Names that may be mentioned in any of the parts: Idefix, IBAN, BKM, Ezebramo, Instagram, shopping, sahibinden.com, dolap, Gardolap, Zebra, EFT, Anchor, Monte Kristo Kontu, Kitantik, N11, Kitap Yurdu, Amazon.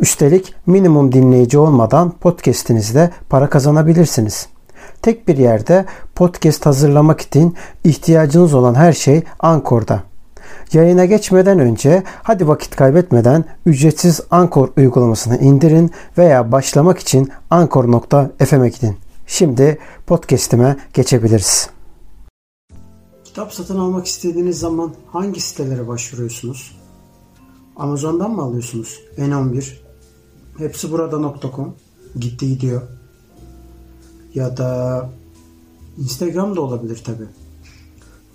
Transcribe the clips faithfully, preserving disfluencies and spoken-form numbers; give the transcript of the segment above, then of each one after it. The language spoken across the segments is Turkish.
Üstelik minimum dinleyici olmadan podcast'inizde para kazanabilirsiniz. Tek bir yerde podcast hazırlamak için ihtiyacınız olan her şey Anchor'da. Yayına geçmeden önce hadi vakit kaybetmeden ücretsiz Anchor uygulamasını indirin veya başlamak için anchor nokta f m'e gidin. Şimdi podcast'ime geçebiliriz. Kitap satın almak istediğiniz zaman hangi sitelere başvuruyorsunuz? Amazon'dan mı alıyorsunuz? N on bir, Hepsi burada nokta com, gitti gidiyor. Ya da Instagram'da olabilir tabii.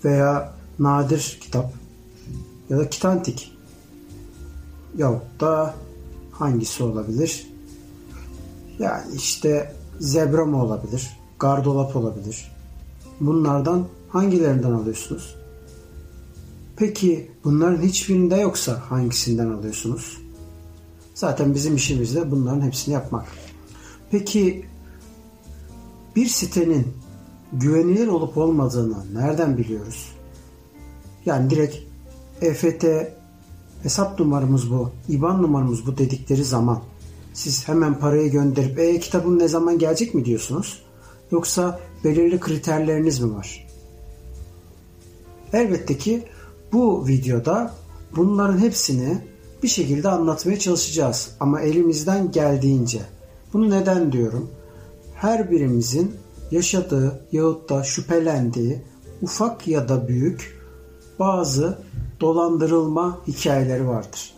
Veya nadir kitap ya da Kitantik. Yahut da hangisi olabilir? Yani işte Zebra mı olabilir? Gardolap olabilir. Bunlardan hangilerinden alıyorsunuz? Peki bunların hiçbirinde yoksa hangisinden alıyorsunuz? Zaten bizim işimiz de bunların hepsini yapmak. Peki bir sitenin güvenilir olup olmadığını nereden biliyoruz? Yani direkt E F T, hesap numaramız bu, I B A N numaramız bu dedikleri zaman siz hemen parayı gönderip e kitabın ne zaman gelecek mi diyorsunuz? Yoksa belirli kriterleriniz mi var? Elbette ki bu videoda bunların hepsini bir şekilde anlatmaya çalışacağız ama elimizden geldiğince. Bunu neden diyorum? Her birimizin yaşadığı yahut da şüphelendiği ufak ya da büyük bazı dolandırılma hikayeleri vardır.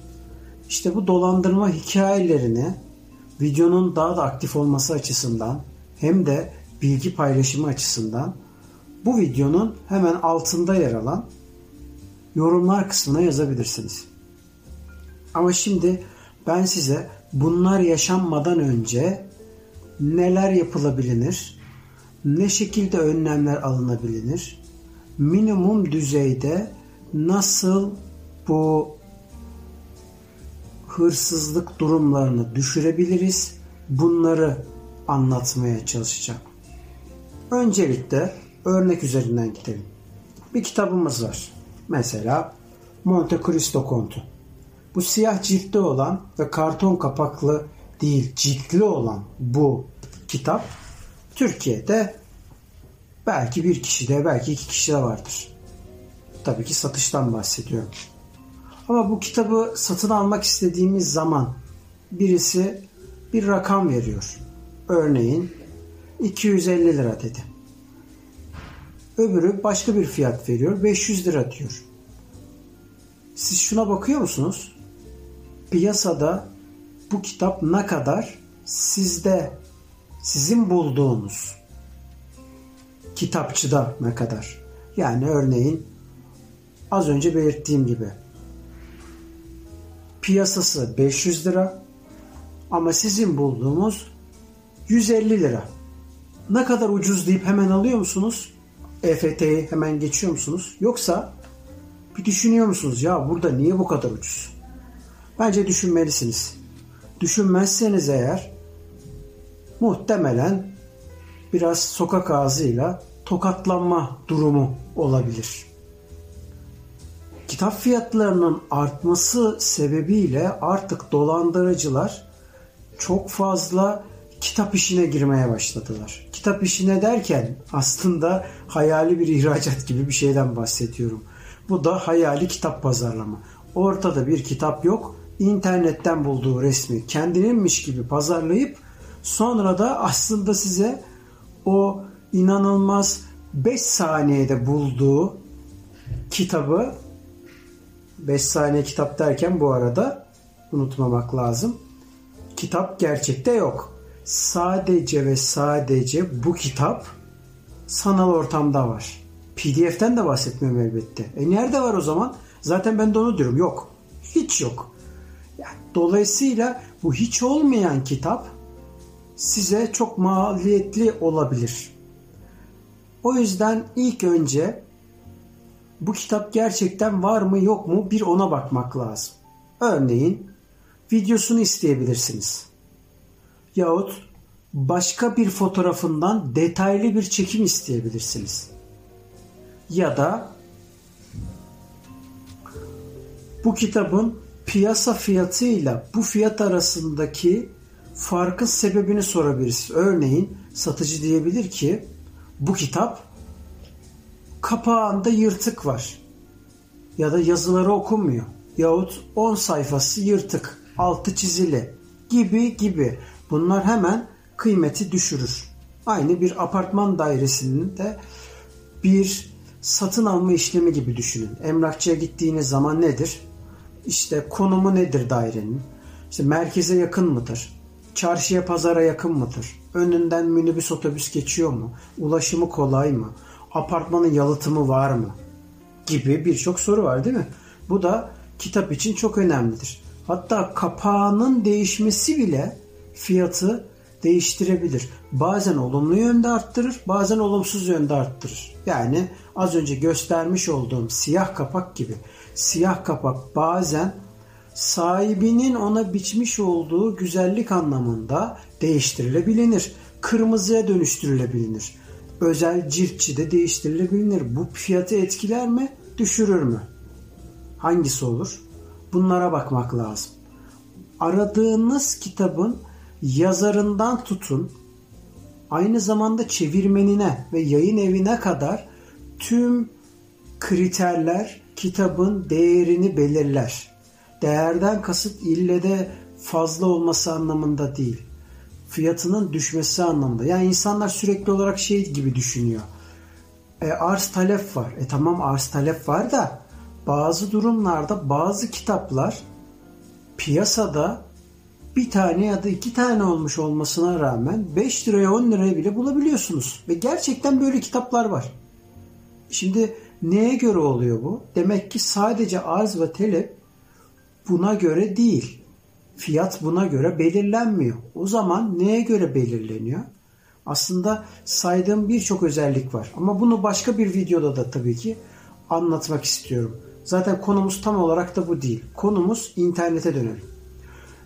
İşte bu dolandırma hikayelerini videonun daha da aktif olması açısından hem de bilgi paylaşımı açısından bu videonun hemen altında yer alan yorumlar kısmına yazabilirsiniz. Ama şimdi ben size bunlar yaşanmadan önce neler yapılabilir, ne şekilde önlemler alınabilir, minimum düzeyde nasıl bu hırsızlık durumlarını düşürebiliriz, bunları anlatmaya çalışacağım. Öncelikle örnek üzerinden gidelim. Bir kitabımız var. Mesela Monte Kristo Kontu. Bu siyah ciltli olan ve karton kapaklı değil ciltli olan bu kitap Türkiye'de belki bir kişide belki iki kişide vardır. Tabii ki satıştan bahsediyorum. Ama bu kitabı satın almak istediğimiz zaman birisi bir rakam veriyor. Örneğin iki yüz elli lira dedi. Öbürü başka bir fiyat veriyor. beş yüz lira diyor. Siz şuna bakıyor musunuz? Piyasada bu kitap ne kadar? Sizde, sizin bulduğunuz kitapçıda ne kadar? Yani örneğin az önce belirttiğim gibi piyasası beş yüz lira ama sizin bulduğunuz yüz elli lira. Ne kadar ucuz deyip hemen alıyor musunuz? E F T'yi hemen geçiyor musunuz? Yoksa bir düşünüyor musunuz? Ya burada niye bu kadar ucuz? Bence düşünmelisiniz. Düşünmezseniz eğer muhtemelen biraz sokak ağzıyla tokatlanma durumu olabilir. Kitap fiyatlarının artması sebebiyle artık dolandırıcılar çok fazla kitap işine girmeye başladılar. Kitap işine derken aslında hayali bir ihracat gibi bir şeyden bahsediyorum. Bu da hayali kitap pazarlama. Ortada bir kitap yok. İnternetten bulduğu resmi kendininmiş gibi pazarlayıp sonra da aslında size o inanılmaz beş saniyede bulduğu kitabı, beş saniye kitap derken bu arada unutmamak lazım. Kitap gerçekte yok. Sadece ve sadece bu kitap sanal ortamda var. P D F'ten de bahsetmiyorum elbette. E nerede var o zaman? Zaten ben de onu diyorum. Yok. Hiç yok. Yani dolayısıyla bu hiç olmayan kitap size çok maliyetli olabilir. O yüzden ilk önce bu kitap gerçekten var mı yok mu bir ona bakmak lazım. Örneğin videosunu isteyebilirsiniz. Yahut başka bir fotoğrafından detaylı bir çekim isteyebilirsiniz. Ya da bu kitabın piyasa fiyatıyla bu fiyat arasındaki farkın sebebini sorabilirsiniz. Örneğin satıcı diyebilir ki bu kitap kapağında yırtık var ya da yazıları okunmuyor yahut on sayfası yırtık, altı çizili gibi gibi. Bunlar hemen kıymeti düşürür. Aynı bir apartman dairesinin de bir satın alma işlemi gibi düşünün. Emlakçıya gittiğiniz zaman nedir? İşte konumu nedir dairenin? İşte merkeze yakın mıdır? Çarşıya, pazara yakın mıdır? Önünden minibüs, otobüs geçiyor mu? Ulaşımı kolay mı? Apartmanın yalıtımı var mı? Gibi birçok soru var, değil mi? Bu da kitap için çok önemlidir. Hatta kapağının değişmesi bile fiyatı değiştirebilir. Bazen olumlu yönde arttırır, bazen olumsuz yönde arttırır. Yani az önce göstermiş olduğum siyah kapak gibi. Siyah kapak bazen sahibinin ona biçmiş olduğu güzellik anlamında değiştirilebilir. Kırmızıya dönüştürülebilir. Özel ciltçide değiştirilebilir. Bu fiyatı etkiler mi, düşürür mü? Hangisi olur? Bunlara bakmak lazım. Aradığınız kitabın yazarından tutun, aynı zamanda çevirmenine ve yayın evine kadar tüm kriterler kitabın değerini belirler. Değerden kasıt ille de fazla olması anlamında değil. Fiyatının düşmesi anlamında. Yani insanlar sürekli olarak şey gibi düşünüyor. E, arz talep var. E tamam, arz talep var da bazı durumlarda bazı kitaplar piyasada bir tane ya da iki tane olmuş olmasına rağmen beş liraya on liraya bile bulabiliyorsunuz. Ve gerçekten böyle kitaplar var. Şimdi neye göre oluyor bu? Demek ki sadece arz ve talep buna göre değil. Fiyat buna göre belirlenmiyor. O zaman neye göre belirleniyor? Aslında saydığım birçok özellik var. Ama bunu başka bir videoda da tabii ki anlatmak istiyorum. Zaten konumuz tam olarak da bu değil. Konumuz internete dönelim.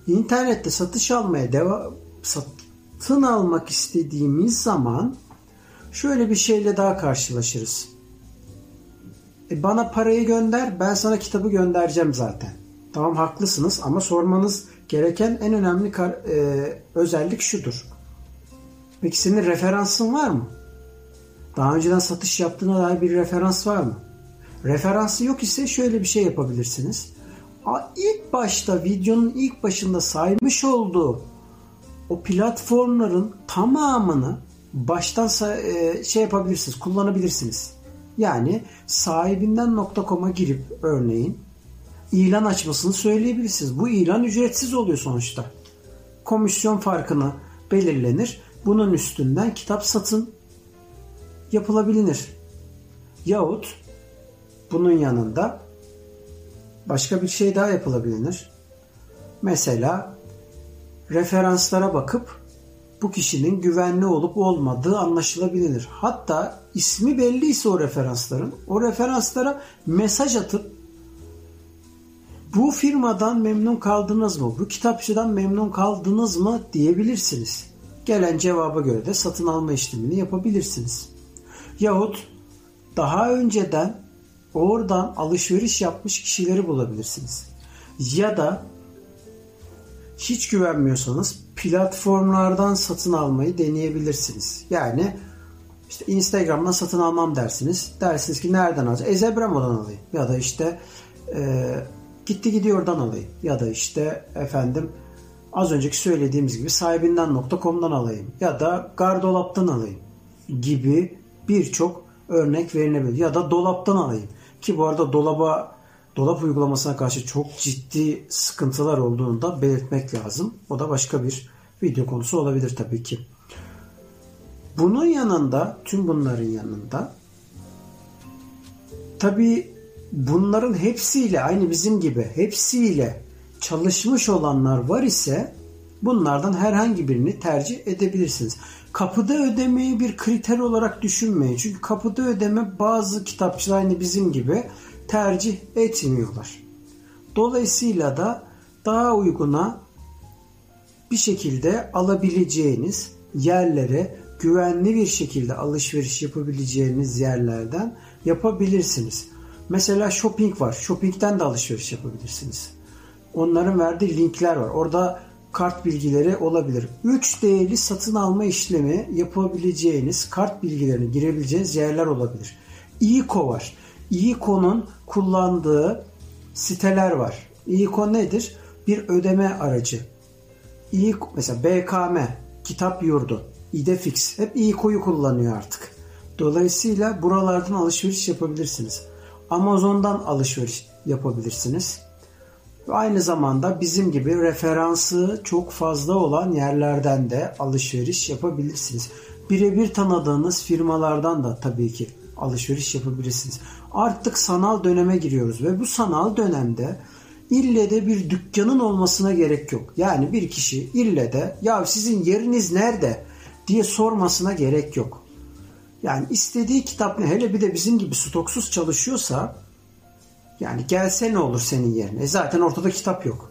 İnternette satış almaya devam, satın almak istediğimiz zaman şöyle bir şeyle daha karşılaşırız. E bana parayı gönder, ben sana kitabı göndereceğim zaten. Tamam, haklısınız ama sormanız gereken en önemli kar, e, özellik şudur. Peki senin referansın var mı? Daha önceden satış yaptığına dair bir referans var mı? Referansı yok ise şöyle bir şey yapabilirsiniz. İlk başta, videonun ilk başında saymış olduğu o platformların tamamını baştan say- şey yapabilirsiniz, kullanabilirsiniz. Yani sahibinden nokta com'a girip örneğin ilan açmasını söyleyebilirsiniz. Bu ilan ücretsiz oluyor sonuçta. Komisyon farkına belirlenir. Bunun üstünden kitap satın yapılabilir. Yahut bunun yanında başka bir şey daha yapılabilir. Mesela referanslara bakıp bu kişinin güvenli olup olmadığı anlaşılabilir. Hatta ismi belliyse o referansların, o referanslara mesaj atıp bu firmadan memnun kaldınız mı, bu kitapçıdan memnun kaldınız mı diyebilirsiniz. Gelen cevaba göre de satın alma işlemini yapabilirsiniz. Yahut daha önceden oradan alışveriş yapmış kişileri bulabilirsiniz. Ya da hiç güvenmiyorsanız platformlardan satın almayı deneyebilirsiniz. Yani işte Instagram'dan satın almam dersiniz. Dersiniz ki nereden alacağım? Ezebramo'dan alayım. Ya da işte e, gitti gidiyordan alayım. Ya da işte efendim az önceki söylediğimiz gibi sahibinden nokta com'dan alayım. Ya da Gardolap'tan alayım gibi birçok örnek verilebilir. Ya da dolaptan alayım. Ki bu arada dolaba, dolap uygulamasına karşı çok ciddi sıkıntılar olduğunu da belirtmek lazım. O da başka bir video konusu olabilir tabii ki. Bunun yanında, tüm bunların yanında tabii bunların hepsiyle, aynı bizim gibi hepsiyle çalışmış olanlar var ise bunlardan herhangi birini tercih edebilirsiniz. Kapıda ödemeyi bir kriter olarak düşünmeyin. Çünkü kapıda ödeme bazı kitapçılar aynı bizim gibi tercih etmiyorlar. Dolayısıyla da daha uyguna bir şekilde alabileceğiniz yerlere, güvenli bir şekilde alışveriş yapabileceğiniz yerlerden yapabilirsiniz. Mesela shopping var. Shopping'ten de alışveriş yapabilirsiniz. Onların verdiği linkler var. Orada kart bilgileri olabilir. üç değerli satın alma işlemi yapabileceğiniz, kart bilgilerine girebileceğiniz yerler olabilir. İko var. İko'nun kullandığı siteler var. İko nedir? Bir ödeme aracı. İko, mesela B K M, Kitap Yurdu, Idefix hep İko'yu kullanıyor artık. Dolayısıyla buralardan alışveriş yapabilirsiniz. Amazon'dan alışveriş yapabilirsiniz. Ve aynı zamanda bizim gibi referansı çok fazla olan yerlerden de alışveriş yapabilirsiniz. Birebir tanıdığınız firmalardan da tabii ki alışveriş yapabilirsiniz. Artık sanal döneme giriyoruz ve bu sanal dönemde ille de bir dükkanın olmasına gerek yok. Yani bir kişi ille de ya sizin yeriniz nerede diye sormasına gerek yok. Yani istediği kitap ne, hele bir de bizim gibi stoksuz çalışıyorsa yani gelse ne olur senin yerine? E zaten ortada kitap yok.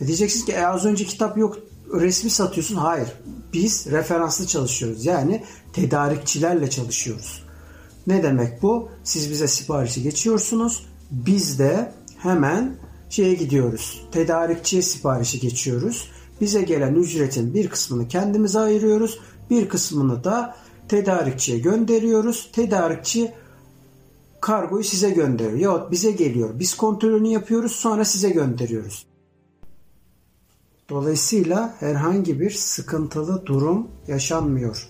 E diyeceksiniz ki e az önce kitap yok, resmi satıyorsun. Hayır. Biz referanslı çalışıyoruz. Yani tedarikçilerle çalışıyoruz. Ne demek bu? Siz bize siparişi geçiyorsunuz. Biz de hemen şeye gidiyoruz. Tedarikçiye siparişi geçiyoruz. Bize gelen ücretin bir kısmını kendimize ayırıyoruz. Bir kısmını da tedarikçiye gönderiyoruz. Tedarikçi kargoyu size gönderiyor. Yahut bize geliyor. Biz kontrolünü yapıyoruz. Sonra size gönderiyoruz. Dolayısıyla herhangi bir sıkıntılı durum yaşanmıyor.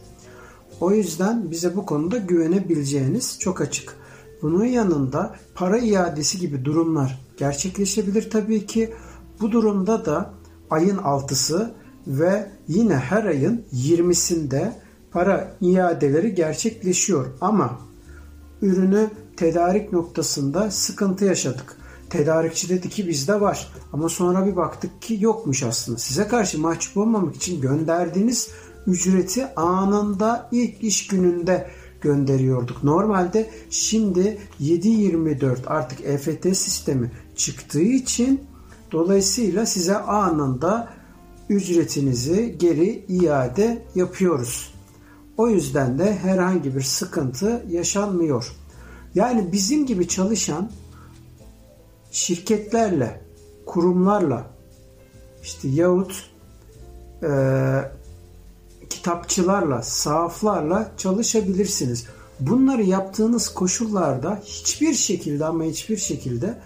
O yüzden bize bu konuda güvenebileceğiniz çok açık. Bunun yanında para iadesi gibi durumlar gerçekleşebilir tabii ki. Bu durumda da ayın altısı ve yine her ayın yirmisinde para iadeleri gerçekleşiyor. Ama ürünü tedarik noktasında sıkıntı yaşadık. Tedarikçi dedi ki bizde var. Ama sonra bir baktık ki yokmuş aslında. Size karşı mahcup olmamak için gönderdiğiniz ücreti anında ilk iş gününde gönderiyorduk. Normalde şimdi yedi yirmi dört artık E F T sistemi çıktığı için dolayısıyla size anında ücretinizi geri iade yapıyoruz. O yüzden de herhangi bir sıkıntı yaşanmıyor. Yani bizim gibi çalışan şirketlerle, kurumlarla işte yahut e, kitapçılarla, sahaflarla çalışabilirsiniz. Bunları yaptığınız koşullarda hiçbir şekilde ama hiçbir şekilde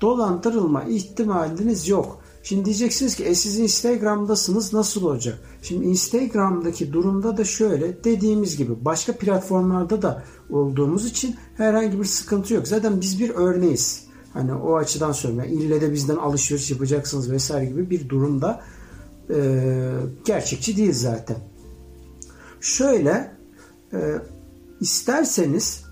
dolandırılma ihtimaliniz yok. Şimdi diyeceksiniz ki e siz Instagram'dasınız, nasıl olacak? Şimdi Instagram'daki durumda da şöyle, dediğimiz gibi başka platformlarda da olduğumuz için herhangi bir sıkıntı yok. Zaten biz bir örneğiz. Hani o açıdan söylüyorum. İlle de bizden alışveriş yapacaksınız vesaire gibi bir durumda e, gerçekçi değil zaten. Şöyle e, isterseniz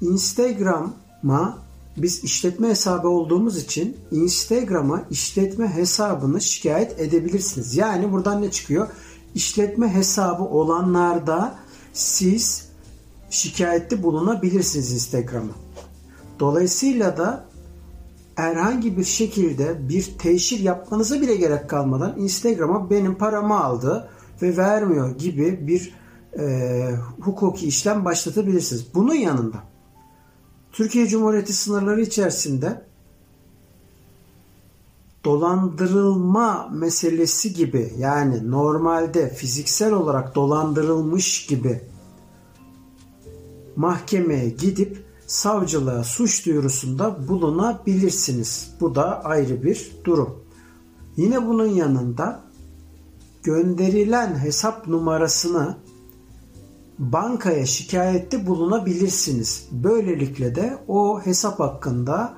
Instagram'a, biz işletme hesabı olduğumuz için Instagram'a işletme hesabını şikayet edebilirsiniz. Yani buradan ne çıkıyor? İşletme hesabı olanlarda siz şikayette bulunabilirsiniz Instagram'a. Dolayısıyla da herhangi bir şekilde bir teşhir yapmanıza bile gerek kalmadan Instagram'a benim paramı aldı ve vermiyor gibi bir e, hukuki işlem başlatabilirsiniz. Bunun yanında Türkiye Cumhuriyeti sınırları içerisinde dolandırılma meselesi gibi, yani normalde fiziksel olarak dolandırılmış gibi mahkemeye gidip savcılığa suç duyurusunda bulunabilirsiniz. Bu da ayrı bir durum. Yine bunun yanında gönderilen hesap numarasını bankaya şikayette bulunabilirsiniz. Böylelikle de o hesap hakkında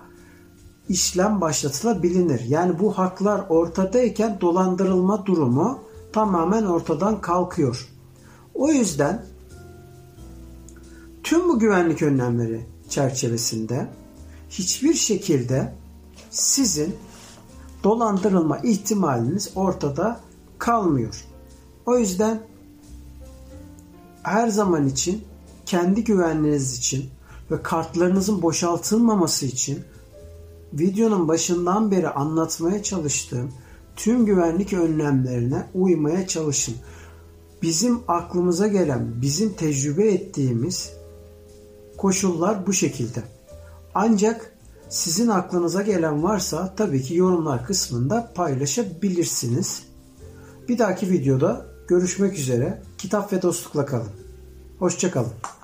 işlem başlatılabilir. Yani bu haklar ortadayken dolandırılma durumu tamamen ortadan kalkıyor. O yüzden tüm bu güvenlik önlemleri çerçevesinde hiçbir şekilde sizin dolandırılma ihtimaliniz ortada kalmıyor. O yüzden her zaman için kendi güvenliğiniz için ve kartlarınızın boşaltılmaması için videonun başından beri anlatmaya çalıştığım tüm güvenlik önlemlerine uymaya çalışın. Bizim aklımıza gelen, bizim tecrübe ettiğimiz koşullar bu şekilde. Ancak sizin aklınıza gelen varsa tabii ki yorumlar kısmında paylaşabilirsiniz. Bir dahaki videoda görüşmek üzere. Kitap ve dostlukla kalın. Hoşça kalın.